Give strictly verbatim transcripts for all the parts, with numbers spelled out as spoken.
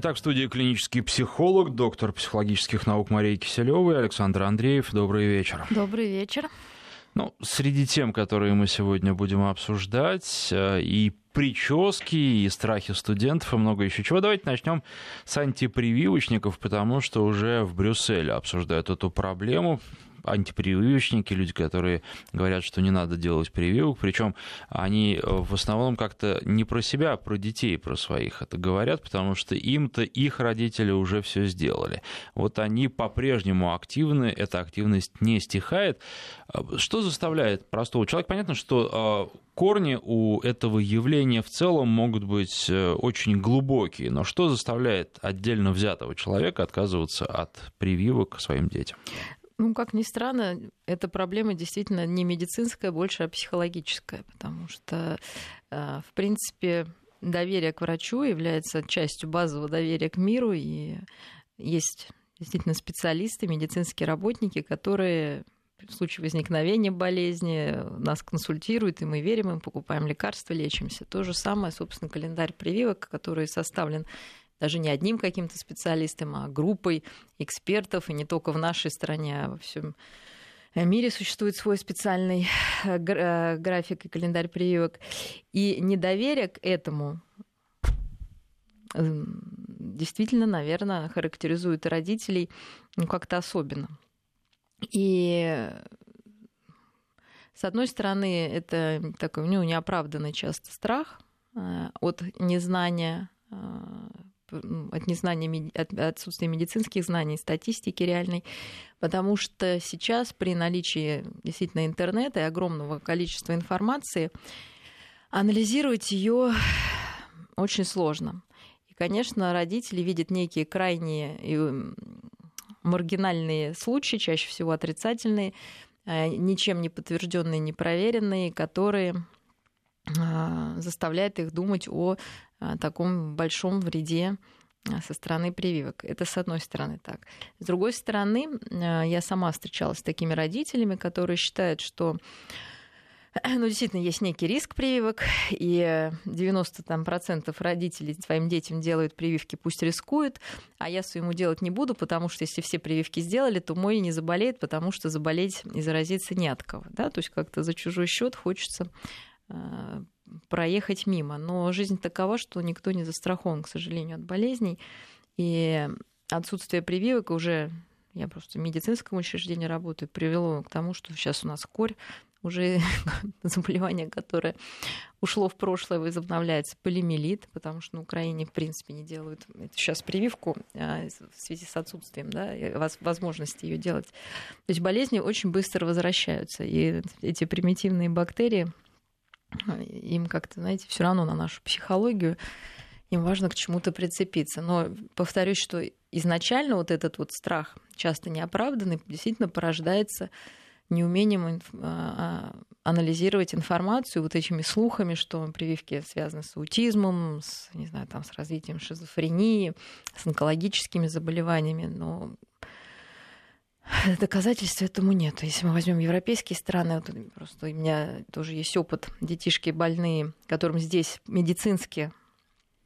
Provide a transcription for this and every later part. Итак, в студии клинический психолог, доктор психологических наук Мария Киселёва и Александр Андреев. Добрый вечер. Добрый вечер. Ну, среди тем, которые мы сегодня будем обсуждать, и прически, и страхи студентов, и много еще чего. Давайте начнем с антипрививочников, потому что уже в Брюсселе обсуждают эту проблему. Антипрививочники, люди, которые говорят, что не надо делать прививок, причем они в основном как-то не про себя, а про детей, про своих это говорят, потому что им-то их родители уже все сделали. Вот они по-прежнему активны, эта активность не стихает. Что заставляет простого человека? Понятно, что корни у этого явления в целом могут быть очень глубокие, но что заставляет отдельно взятого человека отказываться от прививок своим детям? Ну, как ни странно, эта проблема действительно не медицинская, больше а психологическая, потому что, в принципе, доверие к врачу является частью базового доверия к миру, и есть действительно специалисты, медицинские работники, которые в случае возникновения болезни нас консультируют, и мы верим им, покупаем лекарства, лечимся. То же самое, собственно, календарь прививок, который составлен даже не одним каким-то специалистом, а группой экспертов. И не только в нашей стране, а во всем мире существует свой специальный график и календарь прививок. И недоверие к этому действительно, наверное, характеризует и родителей, ну, как-то особенно. И с одной стороны, это такой, ну, неоправданный часто страх от незнания, от незнания, от отсутствия медицинских знаний, статистики реальной, потому что сейчас при наличии действительно интернета и огромного количества информации анализировать ее очень сложно. И, конечно, родители видят некие крайние и маргинальные случаи, чаще всего отрицательные, ничем не подтвержденные, не проверенные, которые заставляют их думать о о таком большом вреде со стороны прививок. Это с одной стороны так. С другой стороны, я сама встречалась с такими родителями, которые считают, что, ну, действительно есть некий риск прививок, и девяносто процентов родителей своим детям делают прививки, пусть рискуют, а я своему делать не буду, потому что если все прививки сделали, то мой не заболеет, потому что заболеть и заразиться не от кого. Да? То есть как-то за чужой счет хочется проехать мимо. Но жизнь такова, что никто не застрахован, к сожалению, от болезней. И отсутствие прививок уже, я просто в медицинском учреждении работаю, привело к тому, что сейчас у нас корь, уже заболевание, которое ушло в прошлое, возобновляется, полиомиелит, потому что на Украине, в принципе, не делают сейчас прививку в связи с отсутствием, да, возможности ее делать. То есть болезни очень быстро возвращаются. И эти примитивные бактерии, им как-то, знаете, все равно на нашу психологию, им важно к чему-то прицепиться. Но повторюсь, что изначально вот этот вот страх, часто неоправданный, действительно порождается неумением инф- анализировать информацию, вот этими слухами, что прививки связаны с аутизмом, с, не знаю, там, с развитием шизофрении, с онкологическими заболеваниями, но доказательств этому нет. Если мы возьмем европейские страны, вот просто у меня тоже есть опыт, детишки больные, которым здесь медицинские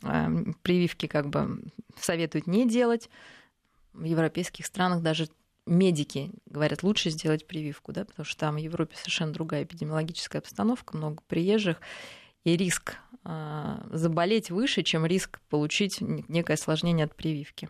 прививки как бы советуют не делать. В европейских странах даже медики говорят, лучше сделать прививку, да, потому что там в Европе совершенно другая эпидемиологическая обстановка, много приезжих, и риск заболеть выше, чем риск получить некое осложнение от прививки.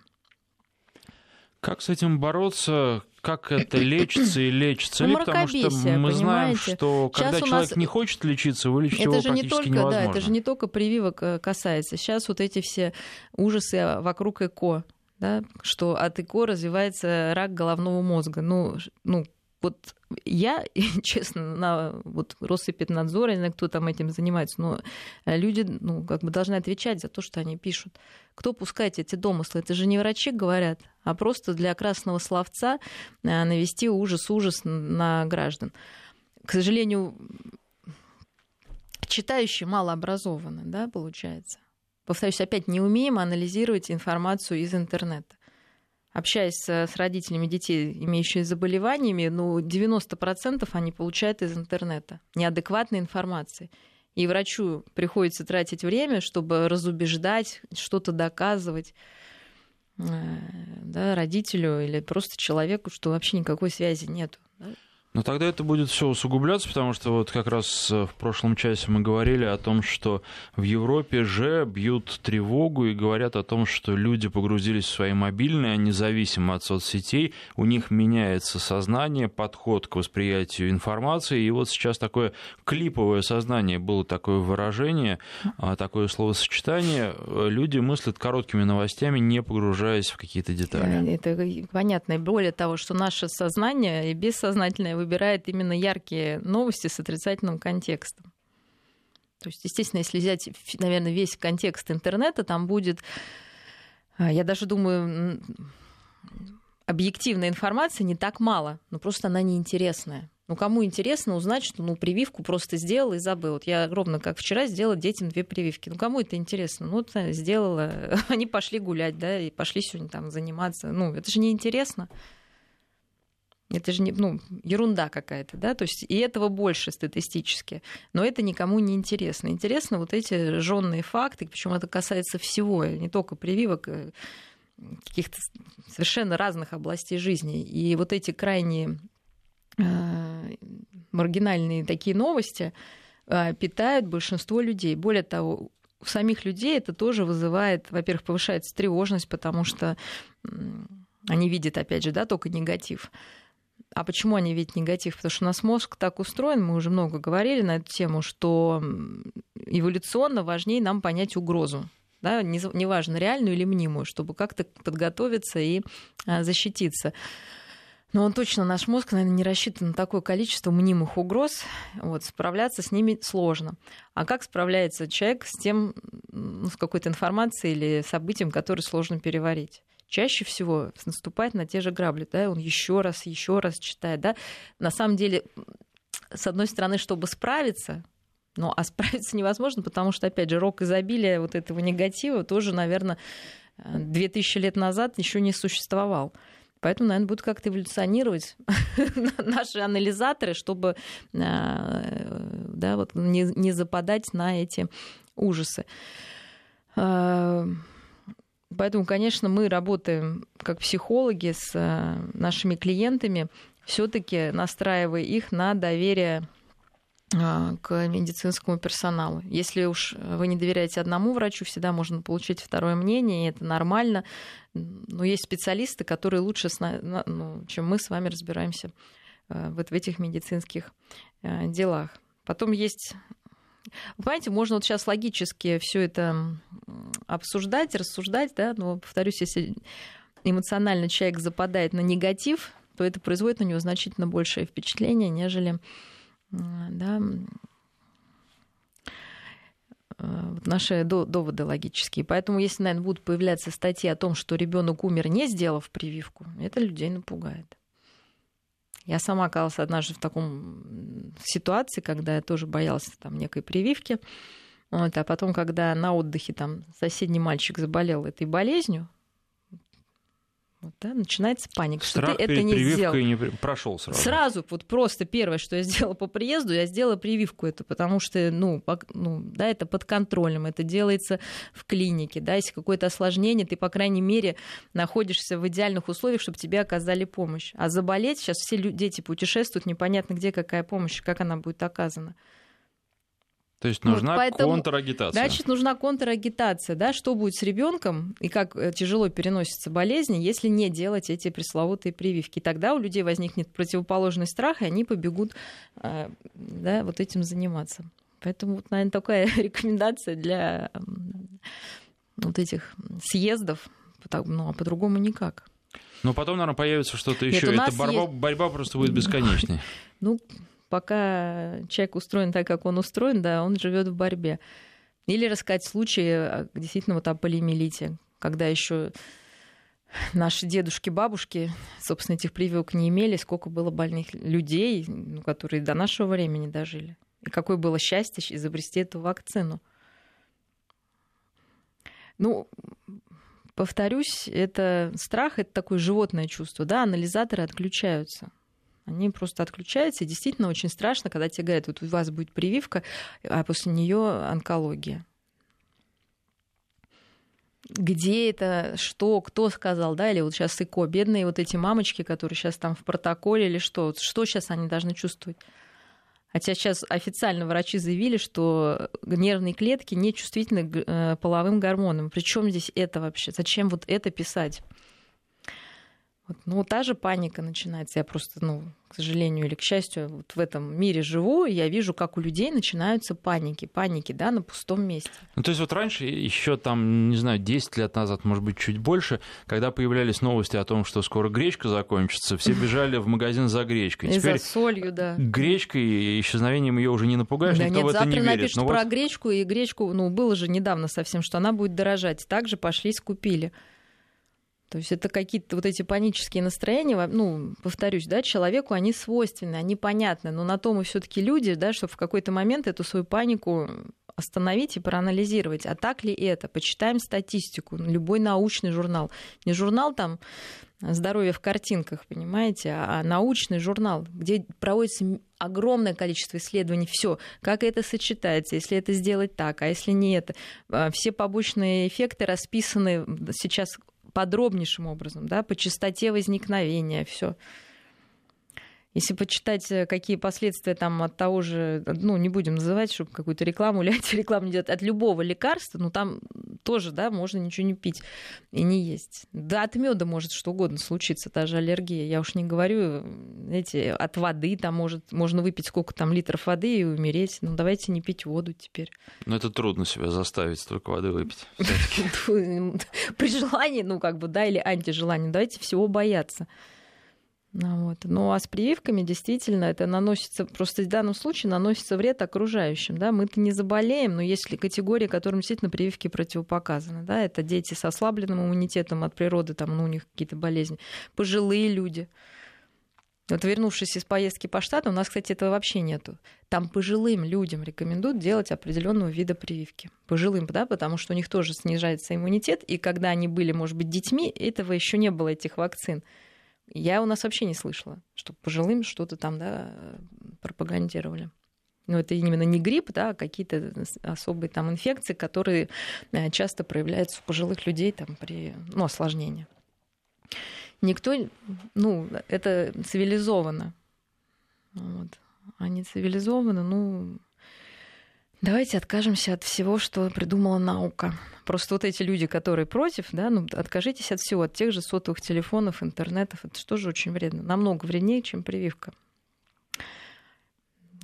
Как с этим бороться? Как это лечится и лечится? Ну, потому что мы знаем, понимаете, что когда сейчас человек нас не хочет лечиться, вылечить это его же практически не только, невозможно. Да, это же не только прививок касается. Сейчас вот эти все ужасы вокруг ЭКО, да, что от ЭКО развивается рак головного мозга. Ну, ну вот я, честно, на вот Роспотребнадзор, я не знаю, кто там этим занимается, но люди, ну, как бы должны отвечать за то, что они пишут. Кто пускает эти домыслы? Это же не врачи говорят, а просто для красного словца навести ужас-ужас на граждан. К сожалению, читающие малообразованы, да, получается. Повторюсь, опять не умеем анализировать информацию из интернета. Общаясь с родителями детей, имеющими заболеваниями, ну, девяносто процентов они получают из интернета неадекватной информации. И врачу приходится тратить время, чтобы разубеждать, что-то доказывать, да, родителю или просто человеку, что вообще никакой связи нет. Но тогда это будет все усугубляться, потому что вот как раз в прошлом часе мы говорили о том, что в Европе же бьют тревогу и говорят о том, что люди погрузились в свои мобильные, независимо от соцсетей, у них меняется сознание, подход к восприятию информации, и вот сейчас такое клиповое сознание, было такое выражение, такое словосочетание, люди мыслят короткими новостями, не погружаясь в какие-то детали. Это понятно, и более того, что наше сознание и бессознательное выбирает именно яркие новости с отрицательным контекстом. То есть, естественно, если взять, наверное, весь контекст интернета, там будет, я даже думаю, объективной информации не так мало, но просто она неинтересная. Ну, кому интересно узнать, что ну, прививку просто сделала и забыла. Вот я ровно как вчера сделала детям две прививки. Ну, кому это интересно? Ну, вот сделала, они пошли гулять, да, и пошли сегодня там заниматься. Ну, это же неинтересно. Это же не, ну, ерунда какая-то, да, то есть и этого больше статистически, но это никому не интересно. Интересны вот эти жжёные факты, причем это касается всего, не только прививок, каких-то совершенно разных областей жизни. И вот эти крайне э, маргинальные такие новости э, питают большинство людей. Более того, у самих людей это тоже вызывает, во-первых, повышается тревожность, потому что э, они видят, опять же, да, только негатив. А почему они видят негатив? Потому что у нас мозг так устроен, мы уже много говорили на эту тему, что эволюционно важнее нам понять угрозу, да, неважно, реальную или мнимую, чтобы как-то подготовиться и защититься. Но он точно, наш мозг, наверное, не рассчитан на такое количество мнимых угроз, вот, справляться с ними сложно. А как справляется человек с тем, ну, с какой-то информацией или событием, которое сложно переварить? Чаще всего наступает на те же грабли, да, он еще раз, еще раз читает, да. На самом деле, с одной стороны, чтобы справиться, но а справиться невозможно, потому что, опять же, рок изобилия вот этого негатива тоже, наверное, две тысячи лет назад еще не существовал. Поэтому, наверное, будут как-то эволюционировать наши анализаторы, чтобы да, вот, не, не западать на эти ужасы. Поэтому, конечно, мы работаем как психологи с нашими клиентами, все-таки настраивая их на доверие к медицинскому персоналу. Если уж вы не доверяете одному врачу, всегда можно получить второе мнение, и это нормально. Но есть специалисты, которые лучше, чем мы с вами разбираемся вот в этих медицинских делах. Потом есть... Вы понимаете, можно вот сейчас логически все это обсуждать, рассуждать, да, но, повторюсь, если эмоционально человек западает на негатив, то это производит на него значительно большее впечатление, нежели, да, наши доводы логические. Поэтому, если, наверное, будут появляться статьи о том, что ребенок умер, не сделав прививку, это людей напугает. Я сама оказалась однажды в таком ситуации, когда я тоже боялась там некой прививки. Вот, а потом, когда на отдыхе там соседний мальчик заболел этой болезнью, вот, да, начинается паника, страх, что ты это не сделал. Не... Прошел сразу. Сразу, вот просто первое, что я сделала по приезду, я сделала прививку эту, потому что, ну, по, ну, да, это под контролем, это делается в клинике, да, если какое-то осложнение, ты, по крайней мере, находишься в идеальных условиях, чтобы тебе оказали помощь. А заболеть сейчас все дети путешествуют, непонятно где какая помощь, как она будет оказана. То есть нужна вот, поэтому, контрагитация. Значит, нужна контрагитация, да, что будет с ребенком и как тяжело переносятся болезни, если не делать эти пресловутые прививки. Тогда у людей возникнет противоположный страх, и они побегут, да, вот этим заниматься. Поэтому, вот, наверное, такая рекомендация для вот этих съездов, ну, а по-другому никак. Но потом, наверное, появится что-то еще. Эта борьба, есть... борьба просто будет бесконечной. Ну... Пока человек устроен так, как он устроен, да, он живет в борьбе. Или рассказать случаи действительно вот о полиомиелите, когда еще наши дедушки, бабушки, собственно, этих прививок не имели, сколько было больных людей, ну, которые до нашего времени дожили. И какое было счастье изобрести эту вакцину. Ну, повторюсь, это страх, это такое животное чувство, да, анализаторы отключаются. Они просто отключаются, и действительно очень страшно, когда тебе говорят, вот у вас будет прививка, а после нее онкология. Где это, что, кто сказал, да, или вот сейчас ЭКО, бедные вот эти мамочки, которые сейчас там в протоколе или что, что сейчас они должны чувствовать? Хотя сейчас официально врачи заявили, что нервные клетки не чувствительны к половым гормонам. Причем здесь это вообще? Зачем вот это писать? Вот, ну, та же паника начинается. Я просто, ну, к сожалению или к счастью, вот в этом мире живу, и я вижу, как у людей начинаются паники. Паники, да, на пустом месте. Ну, то есть вот раньше, еще там, не знаю, десять лет назад, может быть, чуть больше, когда появлялись новости о том, что скоро гречка закончится, все бежали в магазин за гречкой. И за солью, да. Гречкой и исчезновением ее уже не напугаешь, да, никто нет, в это не верит. Завтра напишут про гречку, и гречку, ну, было же недавно совсем, что она будет дорожать. Также пошли, скупили. То есть это какие-то вот эти панические настроения, ну, повторюсь, да, человеку они свойственны, они понятны, но на то мы все-таки люди, да, чтобы в какой-то момент эту свою панику остановить и проанализировать. А так ли это? Почитаем статистику, любой научный журнал. Не журнал там «Здоровье в картинках», понимаете, а научный журнал, где проводится огромное количество исследований, все, как это сочетается, если это сделать так, а если не это. Все побочные эффекты расписаны сейчас подробнейшим образом, да, по частоте возникновения, все. Если почитать, какие последствия там от того же, ну, не будем называть, чтобы какую-то рекламу, или рекламу не делать, от любого лекарства, ну, там тоже, да, можно ничего не пить и не есть. Да, от меда может что угодно случиться, та же аллергия. Я уж не говорю, знаете, от воды там может, можно выпить сколько там литров воды и умереть. Ну, давайте не пить воду теперь. Ну, это трудно себя заставить столько воды выпить. При желании, ну, как бы, да, или антижелании. Давайте всего бояться. Вот. Ну а с прививками действительно это наносится, просто в данном случае наносится вред окружающим. Да? Мы-то не заболеем, но есть ли категории, которым действительно прививки противопоказаны. Да? Это дети с ослабленным иммунитетом от природы, там, ну, у них какие-то болезни, пожилые люди. Вот вернувшись из поездки по штату, у нас, кстати, этого вообще нету. Там пожилым людям рекомендуют делать определенного вида прививки. Пожилым, да, потому что у них тоже снижается иммунитет, и когда они были, может быть, детьми, этого еще не было, этих вакцин. Я у нас вообще не слышала, что пожилым что-то там, да, пропагандировали. Но это именно не грипп, да, а какие-то особые там инфекции, которые часто проявляются у пожилых людей там, при, ну, осложнении. Никто, ну, это цивилизованно. Вот. А не цивилизованно, ну... Давайте откажемся от всего, что придумала наука. Просто вот эти люди, которые против, да, ну, откажитесь от всего, от тех же сотовых телефонов, интернетов. Это же тоже очень вредно. Намного вреднее, чем прививка.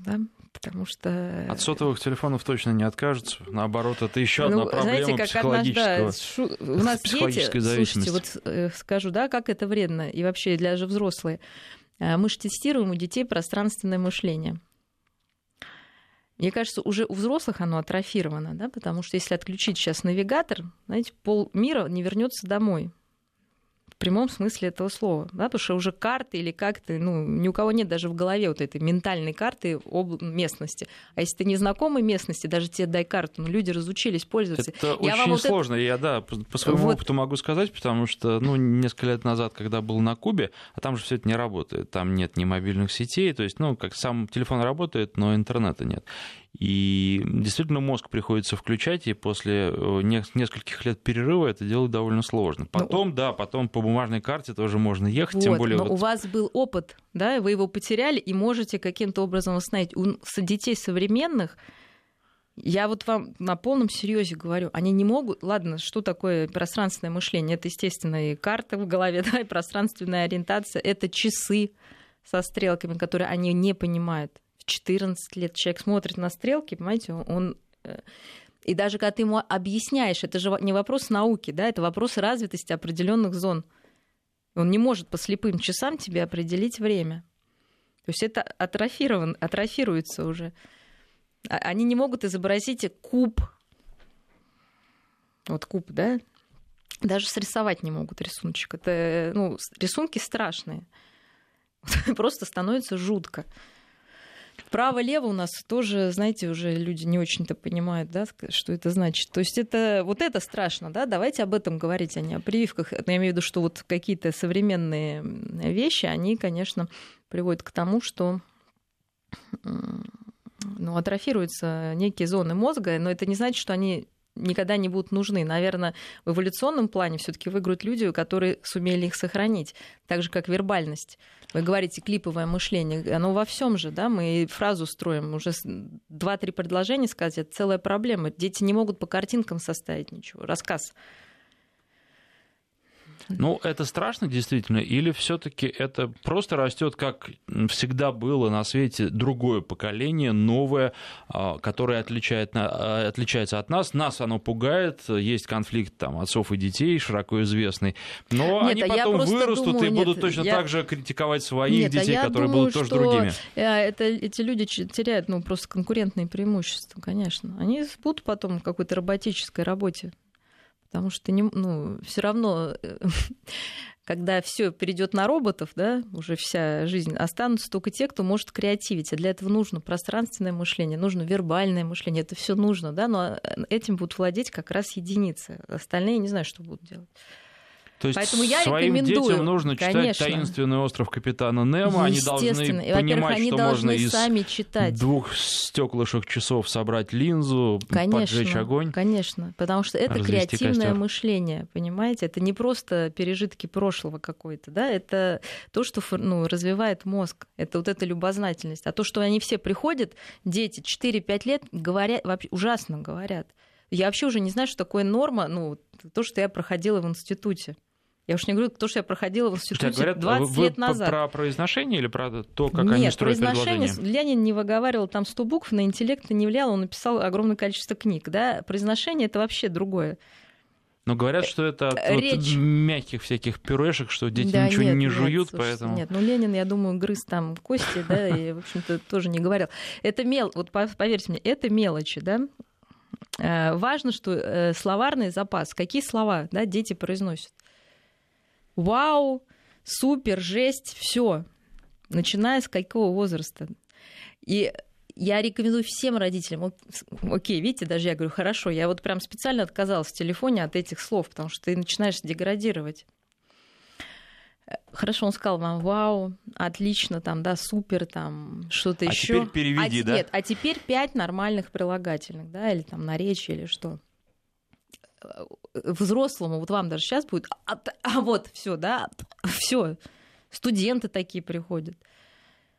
Да, потому что... От сотовых телефонов точно не откажутся. Наоборот, это еще одна, ну, проблема, знаете, как психологического... Шу... У нас психологической дети, слушайте, вот скажу, да, как это вредно. И вообще для же взрослых. Мы же тестируем у детей пространственное мышление. Мне кажется, уже у взрослых оно атрофировано, да, потому что если отключить сейчас навигатор, знаете, полмира не вернется домой. В прямом смысле этого слова. Да, потому что уже карты или как-то, ну, ни у кого нет даже в голове вот этой ментальной карты об местности. А если ты не знакомый местности, даже тебе дай карту, ну, люди разучились пользоваться. Это я очень вот сложно. Это... Я, да, по своему вот... опыту могу сказать, потому что, ну, несколько лет назад, когда был на Кубе, а там же все это не работает. Там нет ни мобильных сетей, то есть, ну, как сам телефон работает, но интернета нет. И действительно мозг приходится включать, и после нескольких лет перерыва это делать довольно сложно. Потом, но... да, потом по бумажной карте тоже можно ехать, вот, тем более... Но вот... у вас был опыт, да, вы его потеряли и можете каким-то образом восстановить. У детей современных, я вот вам на полном серьезе говорю, они не могут... Ладно, что такое пространственное мышление? Это, естественно, и карта в голове, да, и пространственная ориентация, это часы со стрелками, которые они не понимают. четырнадцать лет человек смотрит на стрелки, понимаете, он... И даже когда ты ему объясняешь, это же не вопрос науки, да, это вопрос развитости определенных зон. Он не может по слепым часам тебе определить время. То есть это атрофирован, атрофируется уже. Они не могут изобразить куб. Вот куб, да? Даже срисовать не могут рисуночек. Это, ну, рисунки страшные. Просто становится жутко. Право-лево у нас тоже, знаете, уже люди не очень-то понимают, да, что это значит. То есть это, вот это страшно, да, давайте об этом говорить, а не о прививках. Я имею в виду, что вот какие-то современные вещи, они, конечно, приводят к тому, что... Ну, атрофируются некие зоны мозга, но это не значит, что они никогда не будут нужны. Наверное, в эволюционном плане все-таки выиграют люди, которые сумели их сохранить. Так же, как вербальность. Вы говорите, клиповое мышление, оно во всем же, да, мы фразу строим, уже два-три предложения сказать, это целая проблема. Дети не могут по картинкам составить ничего, рассказ. Ну, это страшно действительно, или все-таки это просто растет, как всегда было на свете, другое поколение, новое, которое отличает, отличается от нас. Нас оно пугает, есть конфликт там, отцов и детей, широко известный, но нет, они а потом вырастут думаю, и нет, будут точно я... так же критиковать своих нет, детей, а которые думаю, будут тоже другими. Это, эти люди теряют ну, просто конкурентные преимущества, конечно. Они будут потом в какой-то роботической работе. Потому что не, ну, все равно, когда все перейдет на роботов, да, уже вся жизнь, останутся только те, кто может креативить. А для этого нужно пространственное мышление, нужно вербальное мышление. Это все нужно, да, но этим будут владеть как раз единицы. Остальные не знаю, что будут делать. То есть поэтому я своим рекомендую, детям нужно читать конечно. «Таинственный остров капитана Немо». Они должны и, понимать, они что должны можно сами из читать. Двух стеклышек часов собрать линзу, конечно, поджечь огонь. Конечно, потому что это креативное костер. Мышление, понимаете? Это не просто пережитки прошлого какой-то, да? Это то, что ну, развивает мозг, это вот эта любознательность. А то, что они все приходят, дети четыре-пять лет, говорят, вообще ужасно говорят. Я вообще уже не знаю, что такое норма, ну, то, что я проходила в институте. Я уж не говорю, то, что я проходила в институте говорят, двадцать лет назад. Про произношение или про то, как Нет, они строят предложение? Нет, произношение. Ленин не выговаривал там сто букв, на интеллект не влияло, он написал огромное количество книг. Да? Произношение — это вообще другое. Но говорят, что это от вот, мягких всяких пюрешек, что дети да, ничего нет, не нет, жуют, слушайте, поэтому... Нет, ну Ленин, я думаю, грыз там кости, да, и, в общем-то, тоже не говорил. Это мел... Вот поверьте мне, это мелочи, да? Важно, что словарный запас. Какие слова, да, дети произносят? Вау, супер, жесть, все. Начиная с какого возраста? И я рекомендую всем родителям. Окей, видите, даже я говорю, хорошо, я вот прям специально отказалась в телефоне от этих слов, потому что ты начинаешь деградировать. Хорошо, он сказал вам вау, отлично, там, да, супер, там, что-то а еще. А теперь переведи, а, да? Нет, а теперь пять нормальных прилагательных, да, или там наречий, или что. Взрослому, вот вам даже сейчас будет, а, а вот, все, да, все. Студенты такие приходят.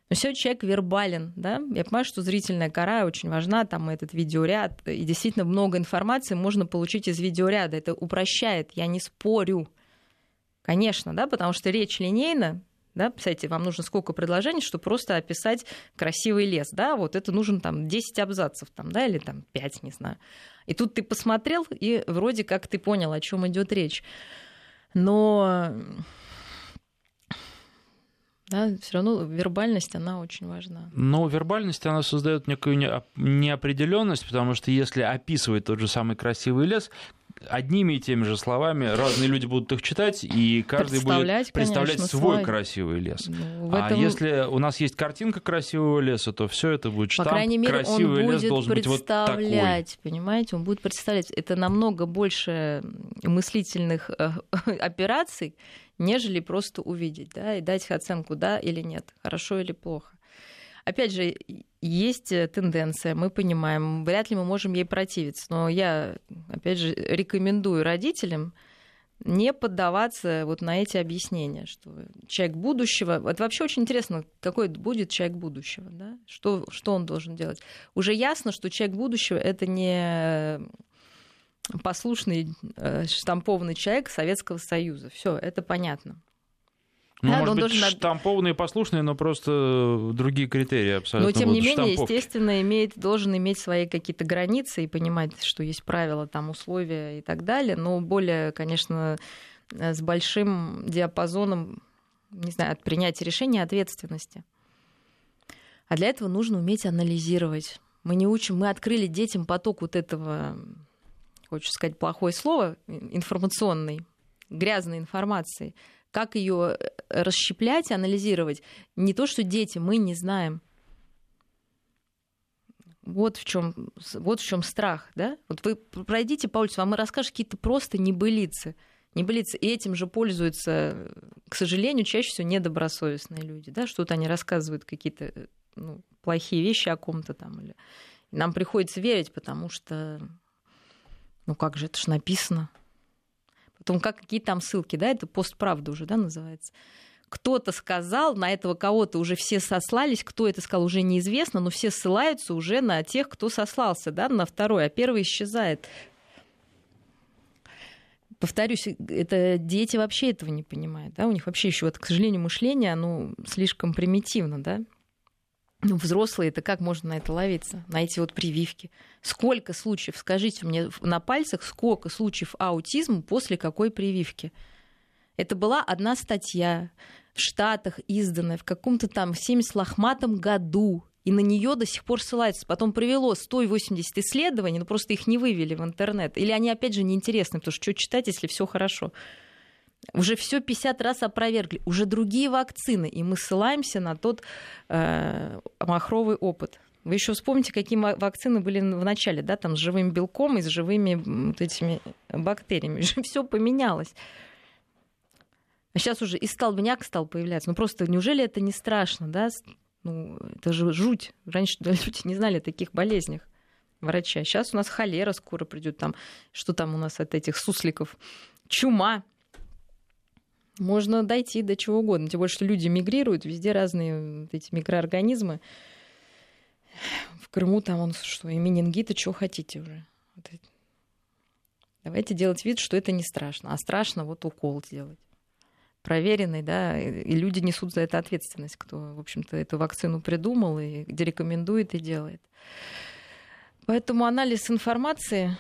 Но все, человек вербален, да. Я понимаю, что зрительная кора очень важна, там, этот видеоряд, и действительно много информации можно получить из видеоряда. Это упрощает, я не спорю. Конечно, да, потому что речь линейна, да, кстати, вам нужно сколько предложений, чтобы просто описать красивый лес, да, вот это нужно там десять абзацев, там, да, или там пять, не знаю. И тут ты посмотрел, и вроде как ты понял, о чем идет речь. Но да, все равно вербальность, она очень важна. Но вербальность, она создает некую неопределенность, потому что если описывать тот же самый красивый лес, одними и теми же словами разные люди будут их читать, и каждый представлять, будет представлять конечно, свой слой. Красивый лес. Ну, этом... А если у нас есть картинка красивого леса, то все это будет штамп. По крайней мере, красивый он лес будет должен быть вот такой. Понимаете, он будет представлять. Это намного больше мыслительных операций, нежели просто увидеть, да, и дать оценку, да или нет, хорошо или плохо. Опять же, есть тенденция, мы понимаем, вряд ли мы можем ей противиться, но я, опять же, рекомендую родителям не поддаваться вот на эти объяснения, что человек будущего... Вот вообще очень интересно, какой будет человек будущего, да? Что, что он должен делать. Уже ясно, что человек будущего — это не послушный штампованный человек Советского Союза. Все, это понятно. Ну, да, может быть, должен... штампованные и послушные, но просто другие критерии абсолютно. Но, тем не менее, естественно, имеет, должен иметь свои какие-то границы и понимать, что есть правила, там, условия и так далее. Но более, конечно, с большим диапазоном, не знаю, от принятия решения ответственности. А для этого нужно уметь анализировать. Мы не учим, мы открыли детям поток вот этого, хочу сказать, плохое слово, информационной, грязной информации. Как ее расщеплять, анализировать? Не то, что дети, мы не знаем. Вот в чем, вот в чем страх, да? Вот вы пройдите по улице, вам и расскажут какие-то просто небылицы. Небылицы. И этим же пользуются, к сожалению, чаще всего недобросовестные люди, да? Что-то они рассказывают, какие-то ну, плохие вещи о ком-то там. Или... Нам приходится верить, потому что, ну как же, это ж написано. Потом как, какие там ссылки, да? Это постправда уже, да, называется. Кто-то сказал, на этого кого-то уже все сослались, кто это сказал, уже неизвестно, но все ссылаются уже на тех, кто сослался, да, на второй, а первый исчезает. Повторюсь, это дети вообще этого не понимают, да, у них вообще еще, вот, к сожалению, мышление, оно слишком примитивно, да. Ну, взрослые-то как можно на это ловиться, на эти вот прививки? Сколько случаев, скажите мне на пальцах, сколько случаев аутизма после какой прививки? Это была одна статья в Штатах, изданная в каком-то там семидесятом лохматом году, и на нее до сих пор ссылаются. Потом провело сто восемьдесят исследований, но просто их не вывели в интернет. Или они, опять же, неинтересны, потому что что читать, если все хорошо? Уже все пятьдесят раз опровергли, уже другие вакцины, и мы ссылаемся на тот э, махровый опыт. Вы еще вспомните, какие вакцины были в начале, да, там с живым белком и с живыми вот этими бактериями. Уже все поменялось. А сейчас уже и столбняк стал появляться. Ну просто неужели это не страшно, да? Ну это же жуть. Раньше люди не знали о таких болезнях врача. Сейчас у нас холера скоро придет. Там, что там у нас от этих сусликов? Чума. Можно дойти до чего угодно. Тем более, что люди мигрируют. Везде разные вот эти микроорганизмы. В Крыму там он что, и менингиты, чего хотите уже. Давайте делать вид, что это не страшно. А страшно вот укол сделать. Проверенный, да, и люди несут за это ответственность, кто, в общем-то, эту вакцину придумал и где рекомендует и делает. Поэтому анализ информации,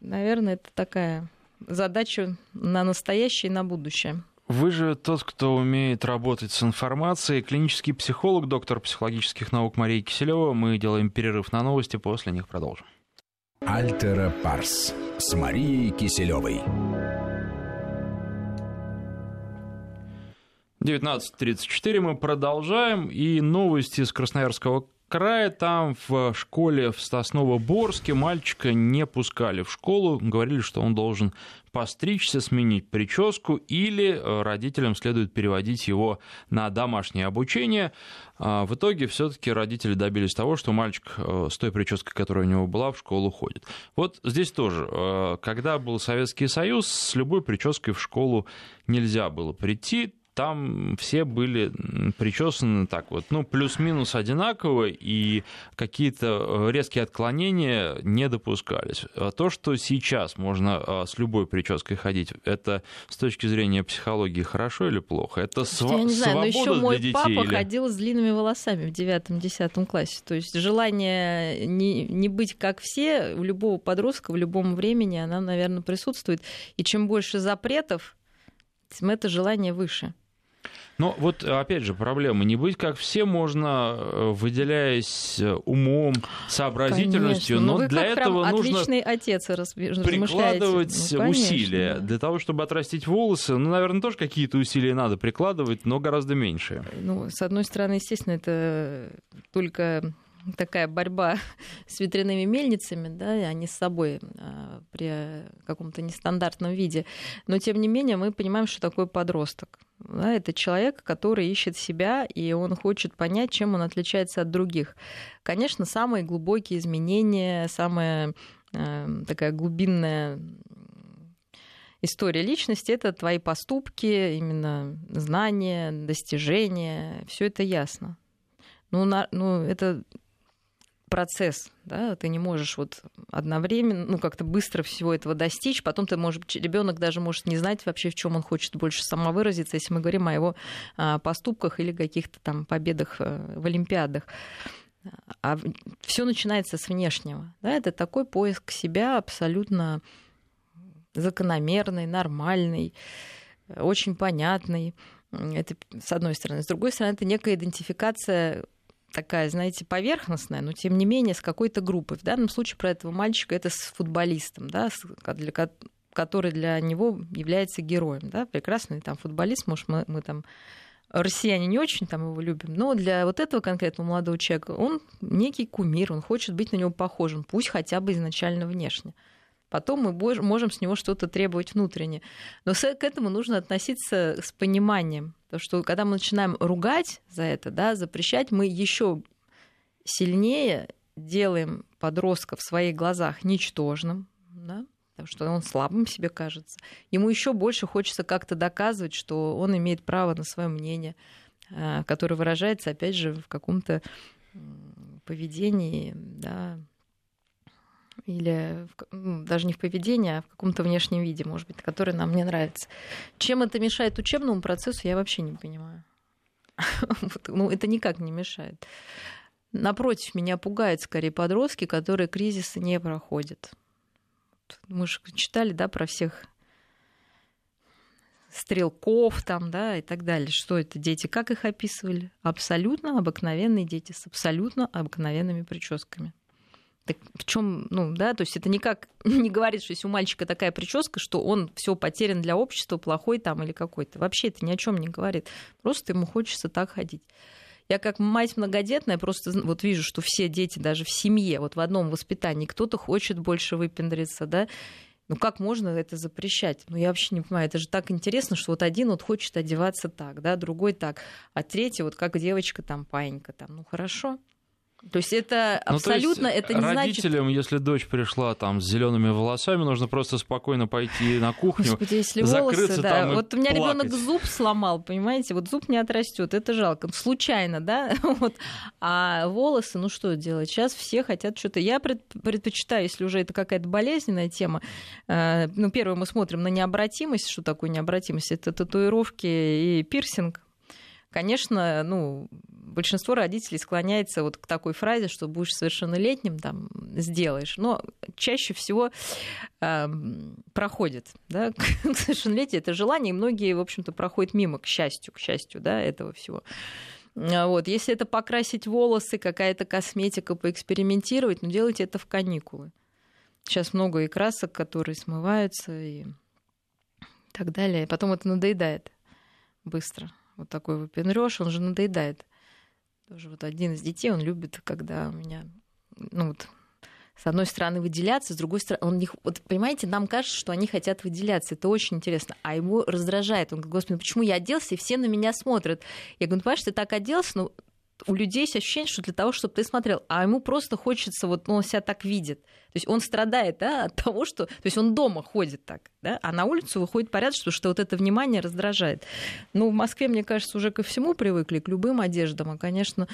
наверное, это такая задача на настоящее и на будущее. Вы же тот, кто умеет работать с информацией. Клинический психолог, доктор психологических наук Мария Киселёва. Мы делаем перерыв на новости, после них продолжим. Альтера Парс с Марией Киселёвой. девятнадцать тридцать четыре мы продолжаем, и новости из Красноярского края. Там в школе в Сосновоборске мальчика не пускали в школу, говорили, что он должен постричься, сменить прическу, или родителям следует переводить его на домашнее обучение. В итоге все-таки родители добились того, что мальчик с той прической, которая у него была, в школу ходит. Вот здесь тоже, когда был Советский Союз, с любой прической в школу нельзя было прийти. Там все были причесаны так вот, ну, плюс-минус одинаково, и какие-то резкие отклонения не допускались. То, что сейчас можно с любой прической ходить, это с точки зрения психологии хорошо или плохо? Это св- Я не знаю, свобода но еще для мой детей? Папа или... ходил с длинными волосами в девятом-десятом классе. То есть желание не, не быть как все у любого подростка в любом времени, она, наверное, присутствует. И чем больше запретов, тем это желание выше. Но вот, опять же, проблема не быть как все можно, выделяясь умом, сообразительностью, конечно. Но вы для этого нужно отец прикладывать ну, усилия. Для того, чтобы отрастить волосы, ну, наверное, тоже какие-то усилия надо прикладывать, но гораздо меньше. Ну, с одной стороны, естественно, это только такая борьба с ветряными мельницами, да, а не с собой а, при каком-то нестандартном виде. Но, тем не менее, мы понимаем, что такое подросток. Да, это человек, который ищет себя, и он хочет понять, чем он отличается от других. Конечно, самые глубокие изменения, самая э, такая глубинная история личности — это твои поступки, именно знания, достижения. Все это ясно. Ну, на, ну это... процесс, да, ты не можешь вот одновременно, ну, как-то быстро всего этого достичь, потом ты можешь, ребенок даже может не знать вообще, в чем он хочет больше самовыразиться, если мы говорим о его поступках или каких-то там победах в олимпиадах. А все начинается с внешнего, да, это такой поиск себя абсолютно закономерный, нормальный, очень понятный, это с одной стороны. С другой стороны, это некая идентификация такая, знаете, поверхностная, но тем не менее с какой-то группой. В данном случае про этого мальчика это с футболистом, да, который для него является героем. Да? Прекрасный там футболист, может, мы, мы там россияне не очень там его любим, но для вот этого конкретного молодого человека он некий кумир, он хочет быть на него похожим, пусть хотя бы изначально внешне. Потом мы можем с него что-то требовать внутренне. Но к этому нужно относиться с пониманием. Потому что когда мы начинаем ругать за это, да, запрещать, мы еще сильнее делаем подростка в своих глазах ничтожным, да, потому что он слабым себе кажется. Ему еще больше хочется как-то доказывать, что он имеет право на свое мнение, которое выражается, опять же, в каком-то поведении, да, или в, даже не в поведении, а в каком-то внешнем виде, может быть, который нам не нравится. Чем это мешает учебному процессу, я вообще не понимаю. Ну, это никак не мешает. Напротив, меня пугают скорее подростки, которые кризисы не проходят. Мы же читали, да, про всех стрелков там, да, и так далее. Что это дети? Как их описывали? Абсолютно обыкновенные дети с абсолютно обыкновенными прическами. Так в чем, ну, да, то есть это никак не говорит, что если у мальчика такая прическа, что он все потерян для общества, плохой там или какой-то. Вообще это ни о чем не говорит. Просто ему хочется так ходить. Я как мать многодетная просто вот вижу, что все дети даже в семье, вот в одном воспитании, кто-то хочет больше выпендриться, да. Ну как можно это запрещать? Ну я вообще не понимаю, это же так интересно, что вот один вот хочет одеваться так, да, другой так, а третий вот как девочка там, паинька там, ну хорошо. То есть это абсолютно, ну, то есть это не родителям, значит... Родителям, если дочь пришла там с зелеными волосами, нужно просто спокойно пойти на кухню, Господи, если закрыться волосы, там, да. Вот у меня плакать. Ребенок зуб сломал, понимаете, вот зуб не отрастет, это жалко, случайно, да, вот. А волосы, ну что делать, сейчас все хотят что-то. Я предпочитаю, если уже это какая-то болезненная тема, ну, первое, мы смотрим на необратимость, что такое необратимость, это татуировки и пирсинг. Конечно, ну, большинство родителей склоняется вот к такой фразе, что будешь совершеннолетним, там, сделаешь. Но чаще всего э, проходит, да, к совершеннолетию это желание, и многие, в общем-то, проходят мимо, к счастью, к счастью, да, этого всего. Вот. Если это покрасить волосы, какая-то косметика, поэкспериментировать, ну, делайте это в каникулы. Сейчас много и красок, которые смываются и так далее. Потом это надоедает быстро. Вот такой выпендрёж, он же надоедает. Тоже вот один из детей, он любит, когда у меня, ну вот, с одной стороны выделяться, с другой стороны, он не... вот, понимаете, нам кажется, что они хотят выделяться, это очень интересно, а его раздражает. Он говорит: Господи, почему я оделся, и все на меня смотрят? Я говорю: ну, понимаешь, ты так оделся, но у людей есть ощущение, что для того, чтобы ты смотрел, а ему просто хочется, вот, ну, он себя так видит. То есть он страдает, да, от того, что... То есть он дома ходит так, да, а на улицу выходит порядок, потому что вот это внимание раздражает. Ну, в Москве, мне кажется, уже ко всему привыкли, к любым одеждам. А, конечно,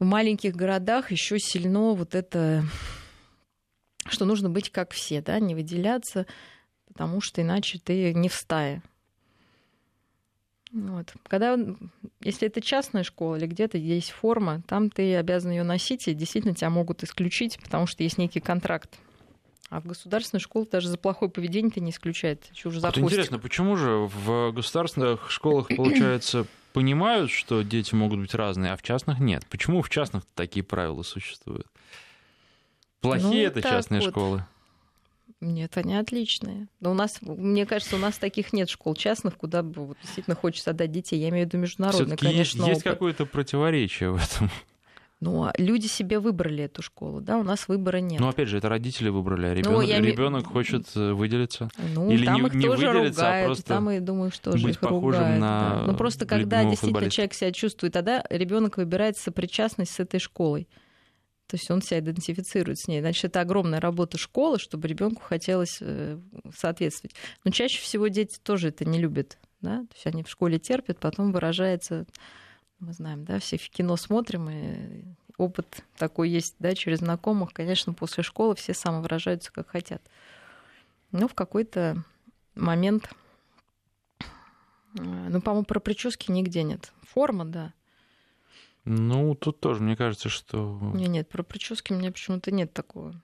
в маленьких городах еще сильно вот это, что нужно быть как все, да, не выделяться, потому что иначе ты не в стае. Вот. Когда, если это частная школа или где-то есть форма, там ты обязан ее носить, и действительно тебя могут исключить, потому что есть некий контракт. А в государственной школе даже за плохое поведение ты не исключает. Вот интересно, почему же в государственных школах, получается, понимают, что дети могут быть разные, а в частных нет? Почему в частных такие правила существуют? Плохие, ну, это частные вот. Школы? Нет, они отличные. Но у нас, мне кажется, у нас таких нет школ частных, куда бы вот действительно хочется отдать детей. Я имею в виду международный, конечно, есть, опыт. Есть какое-то противоречие в этом. Ну, люди себе выбрали эту школу, да, у нас выбора нет. Ну, опять же, это родители выбрали, а ребенок, ну, ребенок я... хочет выделиться. Ну, или там не, их не тоже ругают, а просто там, я думаю, что же их ругают. На... Да. Ну, просто когда действительно футболиста. Человек себя чувствует, тогда ребенок выбирает сопричастность с этой школой. То есть он себя идентифицирует с ней. Значит, это огромная работа школы, чтобы ребенку хотелось соответствовать. Но чаще всего дети тоже это не любят. Да? То есть они в школе терпят, потом выражается, мы знаем, да, все в кино смотрим, и опыт такой есть, да, через знакомых. Конечно, после школы все самовыражаются, как хотят. Но в какой-то момент, ну, по-моему, про прически нигде нет. Форма, да. Ну, тут тоже, мне кажется, что... Нет, нет, про прически у меня почему-то нет такого.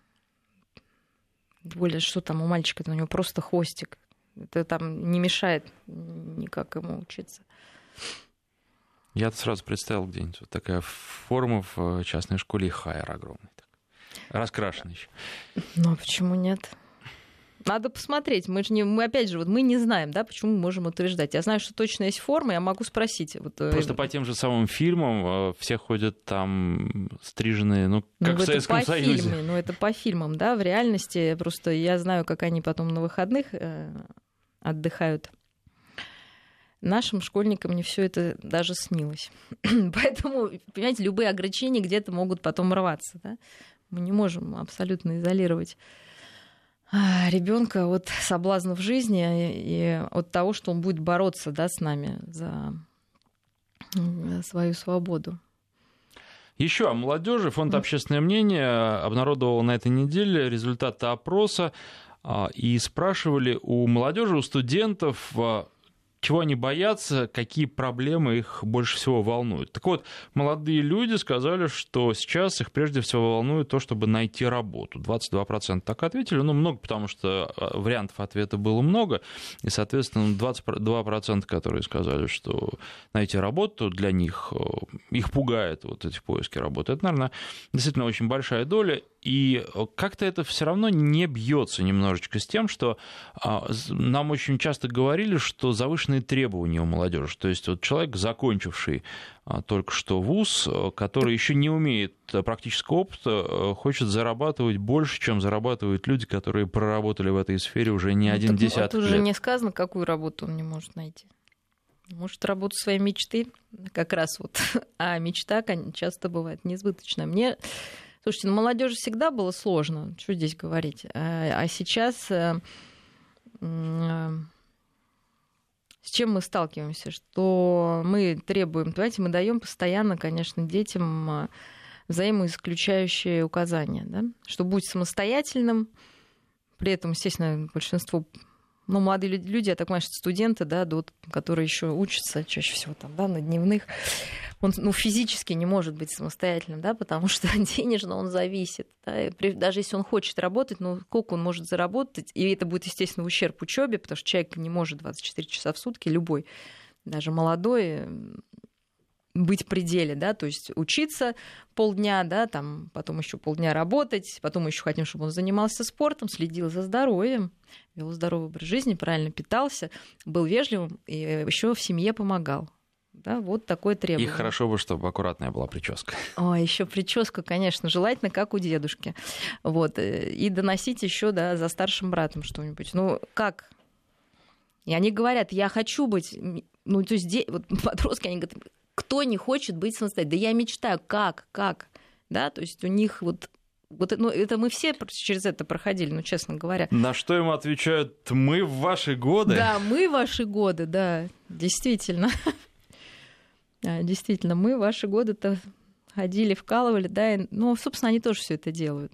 Более, что там у мальчика, у него просто хвостик. Это там не мешает никак ему учиться. Я-то сразу представил где-нибудь вот такая форма в частной школе и хайер огромный. Так. Раскрашенный еще. Ну, а почему нет? Надо посмотреть. Мы же не, мы опять же, вот мы не знаем, да, почему мы можем утверждать. Я знаю, что точно есть форма, я могу спросить. Вот... Просто по тем же самым фильмам все ходят там стриженные, ну, как ну, в Советском Союзе. Фильме, ну, это по фильмам, да, в реальности. Просто я знаю, как они потом на выходных отдыхают. Нашим школьникам не все это даже снилось. Поэтому, понимаете, любые ограничения где-то могут потом рваться, да? Мы не можем абсолютно изолировать ребенка от соблазнов жизни и от того, что он будет бороться, да, с нами за свою свободу. Еще о молодежи. Фонд «Общественное мнение» обнародовал на этой неделе результаты опроса и спрашивали у молодежи, у студентов, чего они боятся, какие проблемы их больше всего волнуют. Так вот, молодые люди сказали, что сейчас их прежде всего волнует то, чтобы найти работу. двадцать два процента так ответили. Ну, много, потому что вариантов ответа было много. И, соответственно, двадцать два процента, которые сказали, что найти работу для них, их пугает вот эти поиски работы. Это, наверное, действительно очень большая доля. И как-то это все равно не бьется немножечко с тем, что нам очень часто говорили, что завышенные требования у молодежи. То есть вот человек, закончивший только что вуз, который еще не умеет практического опыта, хочет зарабатывать больше, чем зарабатывают люди, которые проработали в этой сфере уже не один ну, десяток лет. Тут уже не сказано, какую работу он не может найти. Может, работу своей мечты как раз вот. А мечта часто бывает несбыточная. Мне... Слушайте, ну, молодежи всегда было сложно, что здесь говорить. А сейчас с чем мы сталкиваемся? Что мы требуем, понимаете, мы даем постоянно, конечно, детям взаимоисключающие указания, да? Что будь самостоятельным, при этом, естественно, большинство, ну, молодые люди, я так понимаю, что студенты, да, которые еще учатся чаще всего там, да, на дневных, он, ну, физически не может быть самостоятельным, да, потому что денежно он зависит. Да, при, даже если он хочет работать, ну, сколько он может заработать? И это будет, естественно, в ущерб учебе, потому что человек не может двадцать четыре часа в сутки, любой, даже молодой, быть в пределе, да, то есть учиться полдня, да, там, потом еще полдня работать, потом еще хотим, чтобы он занимался спортом, следил за здоровьем, вел здоровый образ жизни, правильно питался, был вежливым и еще в семье помогал. Да, вот такое требование. И хорошо бы, чтобы аккуратная была прическа. О, еще прическа, конечно, желательно, как у дедушки. Вот. И доносить еще, да, за старшим братом что-нибудь. Ну, как? И они говорят, я хочу быть... Ну, то есть, вот подростки, они говорят, кто не хочет быть самостоятельным? Да я мечтаю, как, как? Да, то есть у них вот... Вот, ну, это мы все через это проходили, ну, честно говоря. На что им отвечают, мы в ваши годы? Да, мы в ваши годы, да, действительно. Действительно, мы ваши годы-то ходили, вкалывали, да, и, ну, собственно, они тоже все это делают.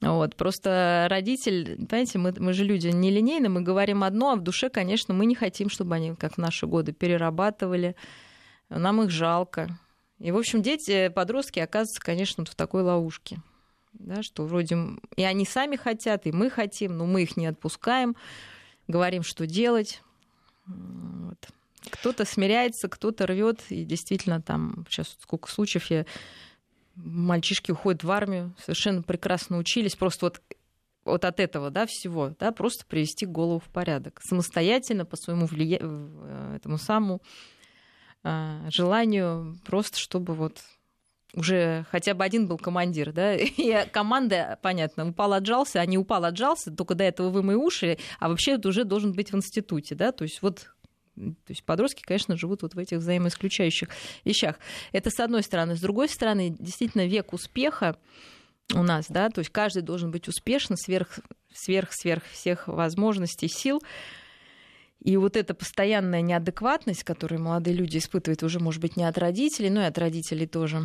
Вот, просто родитель, понимаете, мы, мы же люди нелинейны, мы говорим одно, а в душе, конечно, мы не хотим, чтобы они, как в наши годы, перерабатывали, нам их жалко. И, в общем, дети, подростки оказываются, конечно, в такой ловушке, да, что вроде и они сами хотят, и мы хотим, но мы их не отпускаем, говорим, что делать, вот. Кто-то смиряется, кто-то рвет, и действительно там сейчас сколько случаев, я... мальчишки уходят в армию, совершенно прекрасно учились, просто вот, вот от этого, да, всего, да, просто привести голову в порядок, самостоятельно по своему влия... этому самому а, желанию, просто чтобы вот уже хотя бы один был командир, да, и команда, понятно, упал-отжался, а не упал-отжался, только до этого вымой уши, а вообще это уже должен быть в институте, да, то есть вот. То есть подростки, конечно, живут вот в этих взаимоисключающих вещах. Это с одной стороны. С другой стороны, действительно, век успеха у нас, да, то есть каждый должен быть успешен сверх, сверх, сверх всех возможностей, сил. И вот эта постоянная неадекватность, которую молодые люди испытывают уже, может быть, не от родителей, но и от родителей тоже.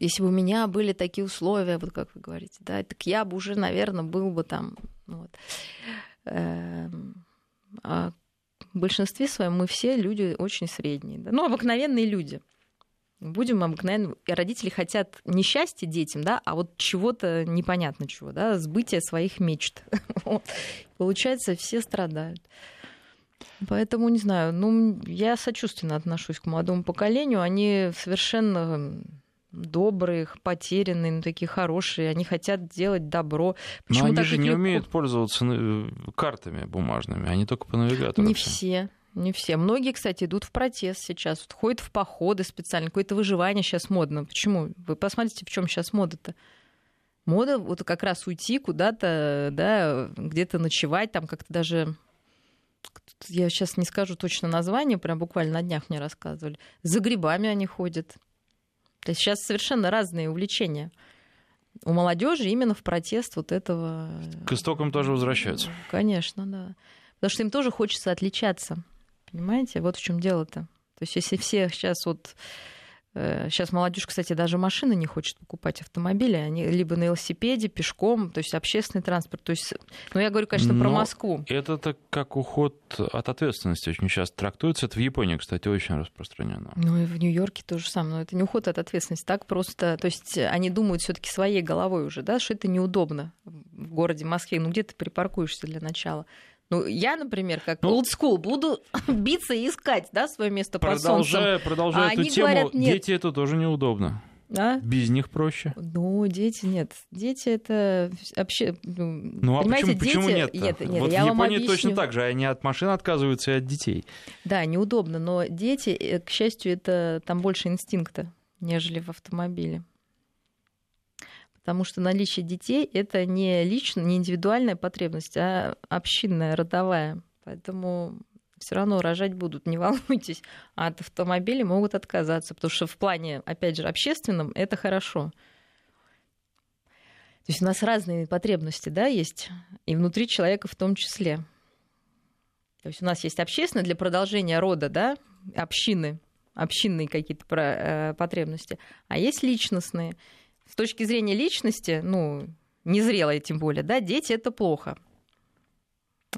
Если бы у меня были такие условия, вот как вы говорите, да, так я бы уже, наверное, был бы там... Вот. В большинстве своем мы все люди очень средние. Да? Ну, обыкновенные люди. Будем обыкновенными. Родители хотят не счастья детям, да, а вот чего-то непонятно чего, да, сбытия своих мечт. Вот. Получается, все страдают. Поэтому, не знаю, ну, я сочувственно отношусь к молодому поколению. Они совершенно добрых, потерянные, ну, такие хорошие, они хотят делать добро. Почему Но они же не легко... умеют пользоваться картами бумажными, они только по навигатору. Не все. Не все. Многие, кстати, идут в протест сейчас, ходят в походы специально. Какое-то выживание сейчас модно. Почему? Вы посмотрите, в чем сейчас мода-то. Мода вот как раз уйти куда-то, да, где-то ночевать, там как-то даже... Я сейчас не скажу точно название, прям буквально на днях мне рассказывали. За грибами они ходят. То есть сейчас совершенно разные увлечения. У молодежи именно в протест вот этого... К истокам тоже возвращаются. Конечно, да. Потому что им тоже хочется отличаться. Понимаете? Вот в чем дело-то. То есть если все сейчас вот... Сейчас молодежь, кстати, даже машины не хочет покупать, автомобили. Они либо на велосипеде, пешком, то есть общественный транспорт. То есть... Ну, я говорю, конечно, про Но Москву. Это так как уход от ответственности очень часто трактуется. Это в Японии, кстати, очень распространено. Ну, и в Нью-Йорке то же самое. Но это не уход от ответственности. Так просто... То есть они думают все-таки своей головой уже, да, что это неудобно в городе Москве. Ну, где ты припаркуешься для начала? Ну, я, например, как ну, old school, буду биться и искать, да, свое место под солнцем. Продолжая а эту тему, говорят, дети это тоже неудобно. А? Без них проще. Ну, дети нет. Дети это вообще... Ну, а почему, почему нет-то? Нет, нет, вот я в Японии вам точно так же. Они от машин отказываются и от детей. Да, неудобно. Но дети, к счастью, это там больше инстинкта, нежели в автомобиле. Потому что наличие детей — это не личная, не индивидуальная потребность, а общинная, родовая. Поэтому все равно рожать будут, не волнуйтесь. А от автомобилей могут отказаться, потому что в плане, опять же, общественном это хорошо. То есть у нас разные потребности, да, есть, и внутри человека в том числе. То есть у нас есть общественное для продолжения рода, да, общины, общинные какие-то потребности, а есть личностные. С точки зрения личности, ну, незрелой тем более, да, дети — это плохо.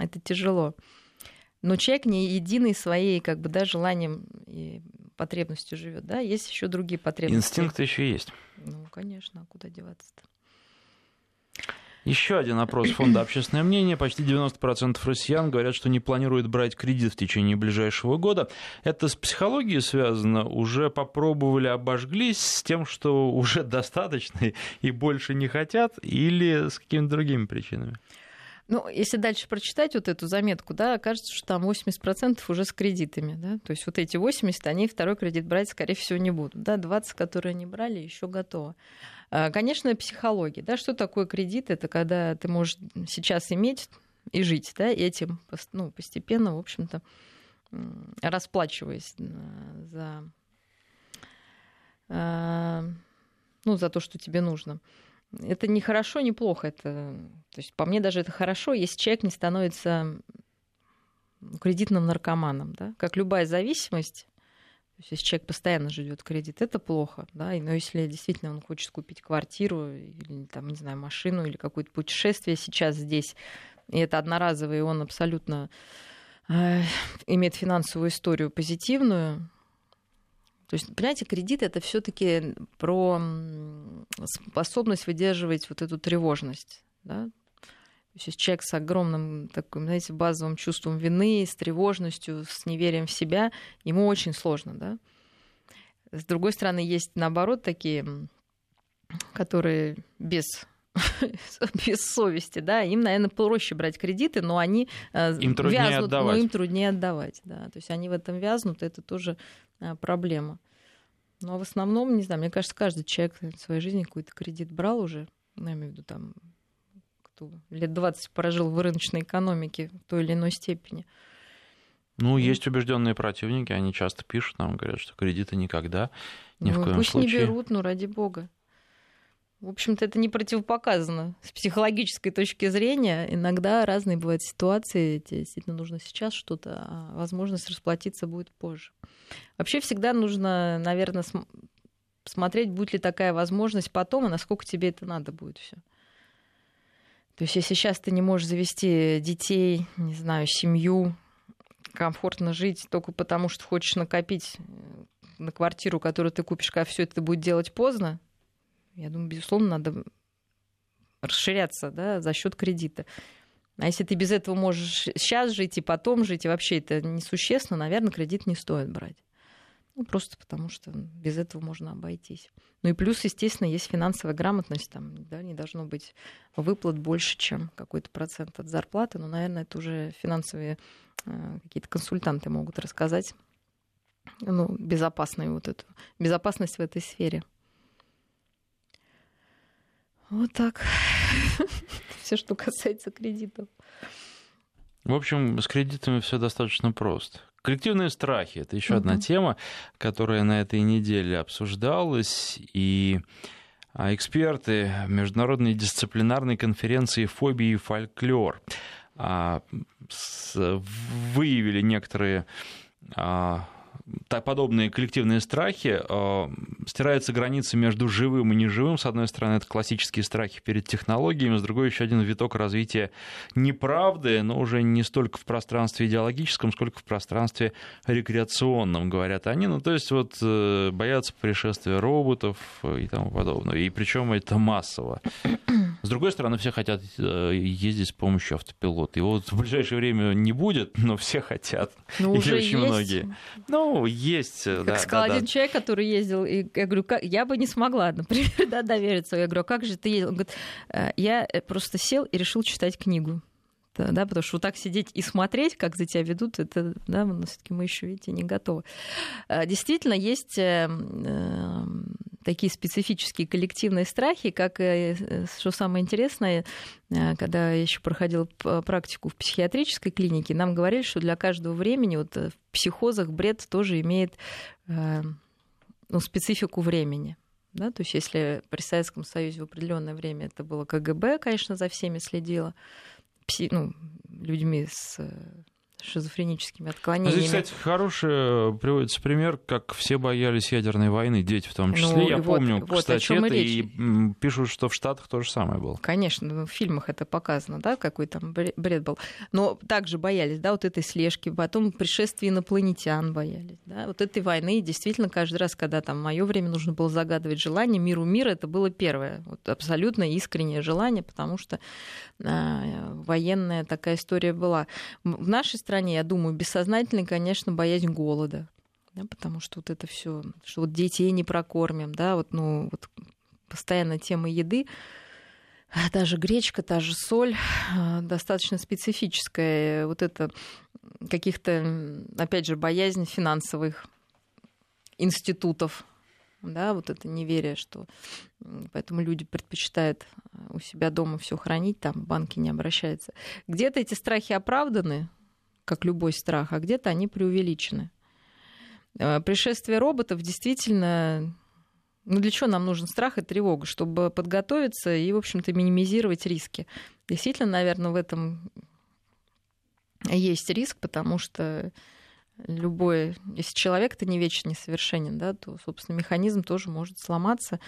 Это тяжело. Но человек не единый своей, как бы, да, желанием и потребностью живет, да, есть еще другие потребности. Инстинкты еще есть. Ну, конечно, а куда деваться-то? Еще один опрос Фонда «Общественное мнение». Почти девяносто процентов россиян говорят, что не планируют брать кредит в течение ближайшего года. Это с психологией связано. Уже попробовали, обожглись с тем, что уже достаточно и больше не хотят, или с какими-то другими причинами? Ну, если дальше прочитать вот эту заметку, да, окажется, что там восемьдесят процентов уже с кредитами, да, то есть вот эти восемьдесят, они второй кредит брать, скорее всего, не будут, да, двадцать, которые не брали, еще готово. Конечно, психология, да, что такое кредит, это когда ты можешь сейчас иметь и жить, да, этим, ну, постепенно, в общем-то, расплачиваясь за, ну, за то, что тебе нужно. Это не хорошо, не плохо. Это, то есть, по мне даже это хорошо, если человек не становится кредитным наркоманом. Да? Как любая зависимость, то есть, если человек постоянно живет кредит, это плохо. Да? Но если действительно он хочет купить квартиру, или, там, не знаю, машину, или какое-то путешествие сейчас здесь, и это одноразово, и он абсолютно э, имеет финансовую историю позитивную, то есть, понимаете, кредит — это все-таки про способность выдерживать вот эту тревожность. Да? То есть, если человек с огромным таким, знаете, базовым чувством вины, с тревожностью, с неверием в себя, ему очень сложно. Да? С другой стороны, есть, наоборот, такие, которые без... без совести, да, им, наверное, проще брать кредиты, но они им вязнут, но им труднее отдавать, да, то есть они в этом вязнут, это тоже проблема. Но в основном, не знаю, мне кажется, каждый человек в своей жизни какой-то кредит брал уже, ну, я имею в виду, там, кто лет двадцать прожил в рыночной экономике в той или иной степени. Ну, есть убежденные противники, они часто пишут нам, говорят, что кредиты никогда, ни ну, в коем пусть случае. Пусть не берут, ну, ради бога. В общем-то, это не противопоказано. С психологической точки зрения иногда разные бывают ситуации. Тебе действительно нужно сейчас что-то, а возможность расплатиться будет позже. Вообще всегда нужно, наверное, см- смотреть, будет ли такая возможность потом, и насколько тебе это надо будет все. То есть если сейчас ты не можешь завести детей, не знаю, семью, комфортно жить только потому, что хочешь накопить на квартиру, которую ты купишь, когда все это будет делать поздно, я думаю, безусловно, надо расширяться, да, за счет кредита. А если ты без этого можешь сейчас жить и потом жить, и вообще это несущественно, наверное, кредит не стоит брать. Ну, просто потому что без этого можно обойтись. Ну и плюс, естественно, есть финансовая грамотность. Там, да, не должно быть выплат больше, чем какой-то процент от зарплаты. Но, наверное, это уже финансовые э, какие-то консультанты могут рассказать. Ну, безопасную вот эту, безопасность в этой сфере. Вот так. Все, что касается кредитов. В общем, с кредитами все достаточно просто. Коллективные страхи — это еще mm-hmm. одна тема, которая на этой неделе обсуждалась, и эксперты Международной дисциплинарной конференции «Фобии и фольклор» выявили некоторые подобные коллективные страхи. Стираются границы между живым и неживым. С одной стороны, это классические страхи перед технологиями, с другой еще один виток развития неправды, но уже не столько в пространстве идеологическом, сколько в пространстве рекреационном, говорят они. Ну, то есть вот боятся пришествия роботов и тому подобное. И причем это массово. С другой стороны, все хотят ездить с помощью автопилота. Его вот в ближайшее время не будет, но все хотят. Ну, уже очень есть. Многие. Ну, есть. Как да, сказал да, один да. человек, который ездил, и я говорю, как... я бы не смогла, например, да, довериться. Я говорю, как же ты ездил? Он говорит, я просто сел и решил читать книгу. Да, потому что вот так сидеть и смотреть, как за тебя ведут, это, да, все-таки мы еще, видите, не готовы. Действительно, есть такие специфические коллективные страхи, как, что самое интересное, когда я еще проходила практику в психиатрической клинике, нам говорили, что для каждого времени вот в психозах бред тоже имеет, ну, специфику времени. Да? То есть если при Советском Союзе в определенное время это было ка гэ бэ, конечно, за всеми следило, Пси, ну, людьми с шизофреническими отклонениями. Здесь, кстати, хороший приводится пример, как все боялись ядерной войны, дети в том числе. Ну, Я вот, помню, вот, кстати, это и, и пишут, что в Штатах то же самое было. Конечно, в фильмах это показано, да, какой там бред был. Но также боялись, да, вот этой слежки, потом пришествия инопланетян боялись, да, вот этой войны. И действительно, каждый раз, когда там в мое время нужно было загадывать желание, миру мира, это было первое, вот абсолютно искреннее желание, потому что а, военная такая история была. В нашей стране, я думаю, бессознательно, конечно, боязнь голода, да, потому что вот это все, что вот детей не прокормим, да, вот, ну, вот постоянно тема еды, та же гречка, та же соль, достаточно специфическая, вот это каких-то, опять же, боязнь финансовых институтов, да, вот это неверие, что поэтому люди предпочитают у себя дома все хранить, там банки не обращаются. Где-то эти страхи оправданы, как любой страх, а где-то они преувеличены. Пришествие роботов действительно... Ну, для чего нам нужен страх и тревога? Чтобы подготовиться и, в общем-то, минимизировать риски. Действительно, наверное, в этом есть риск, потому что любой... Если человек-то не вечен, несовершенен, да, то, собственно, механизм тоже может сломаться,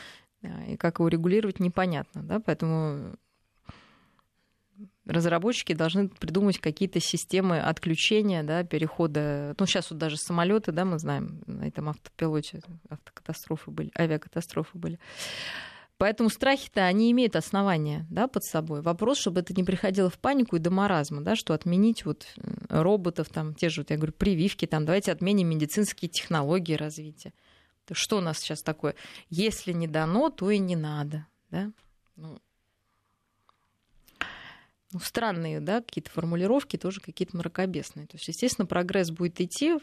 и как его регулировать, непонятно. Да? Поэтому... Разработчики должны придумать какие-то системы отключения, да, перехода. Ну, сейчас вот даже самолеты, да, мы знаем, на этом автопилоте автокатастрофы были, авиакатастрофы были. Поэтому страхи-то, они имеют основания, да, под собой. Вопрос, чтобы это не приходило в панику и до маразма, да, что отменить вот роботов, там, те же, вот я говорю, прививки, там, давайте отменим медицинские технологии развития. Что у нас сейчас такое? Если не дано, то и не надо, да, ну, Ну, странные, да, какие-то формулировки, тоже какие-то мракобесные. То есть, естественно, прогресс будет идти.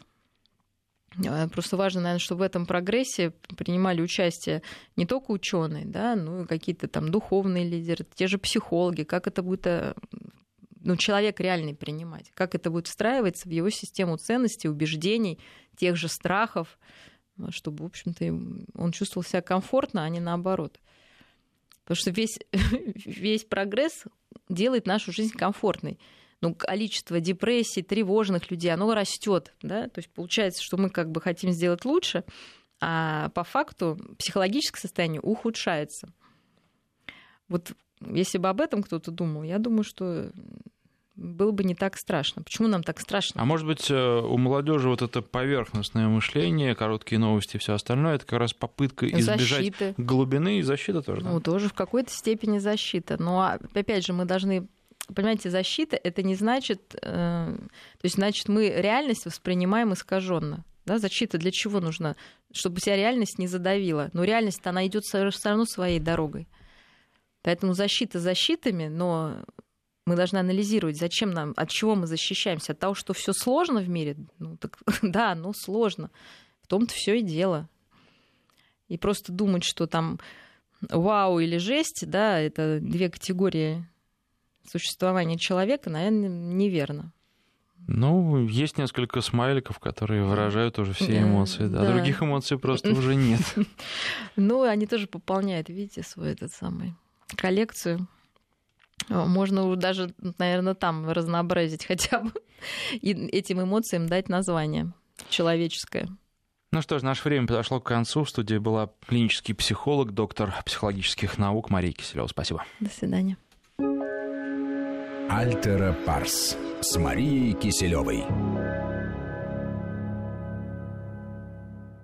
Просто важно, наверное, чтобы в этом прогрессе принимали участие не только ученые, да, но и какие-то там духовные лидеры, те же психологи, как это будет, ну, человек реальный принимать, как это будет встраиваться в его систему ценностей, убеждений, тех же страхов, чтобы, в общем-то, он чувствовал себя комфортно, а не наоборот. Потому что весь, весь прогресс делает нашу жизнь комфортной. Но количество депрессий, тревожных людей, оно растет, да? То есть получается, что мы как бы хотим сделать лучше, а по факту психологическое состояние ухудшается. Вот если бы об этом кто-то думал, я думаю, что было бы не так страшно. Почему нам так страшно? А может быть, у молодежи вот это поверхностное мышление, короткие новости и все остальное, это как раз попытка избежать защиты. Глубины и защиты тоже? Ну, да? Тоже в какой-то степени защита. Но, опять же, мы должны... Понимаете, защита — это не значит... То есть, значит, мы реальность воспринимаем искаженно. Да, защита для чего нужна? Чтобы тебя реальность не задавила. Но реальность, она идет все равно своей дорогой. Поэтому защита защитами, но мы должны анализировать, зачем нам, от чего мы защищаемся. От того, что все сложно в мире? Ну, так, да, ну сложно. В том-то все и дело. И просто думать, что там вау или жесть, да, это две категории существования человека, наверное, неверно. Ну, есть несколько смайликов, которые выражают уже все эмоции, да. да. Других эмоций просто уже нет. Ну, они тоже пополняют, видите, свою этот самый коллекцию. Можно даже, наверное, там разнообразить хотя бы и этим эмоциям дать название человеческое. Ну что ж, наше время подошло к концу. В студии была клинический психолог, доктор психологических наук Мария Киселёва. Спасибо. До свидания. Альтера Парс с Марией Киселёвой.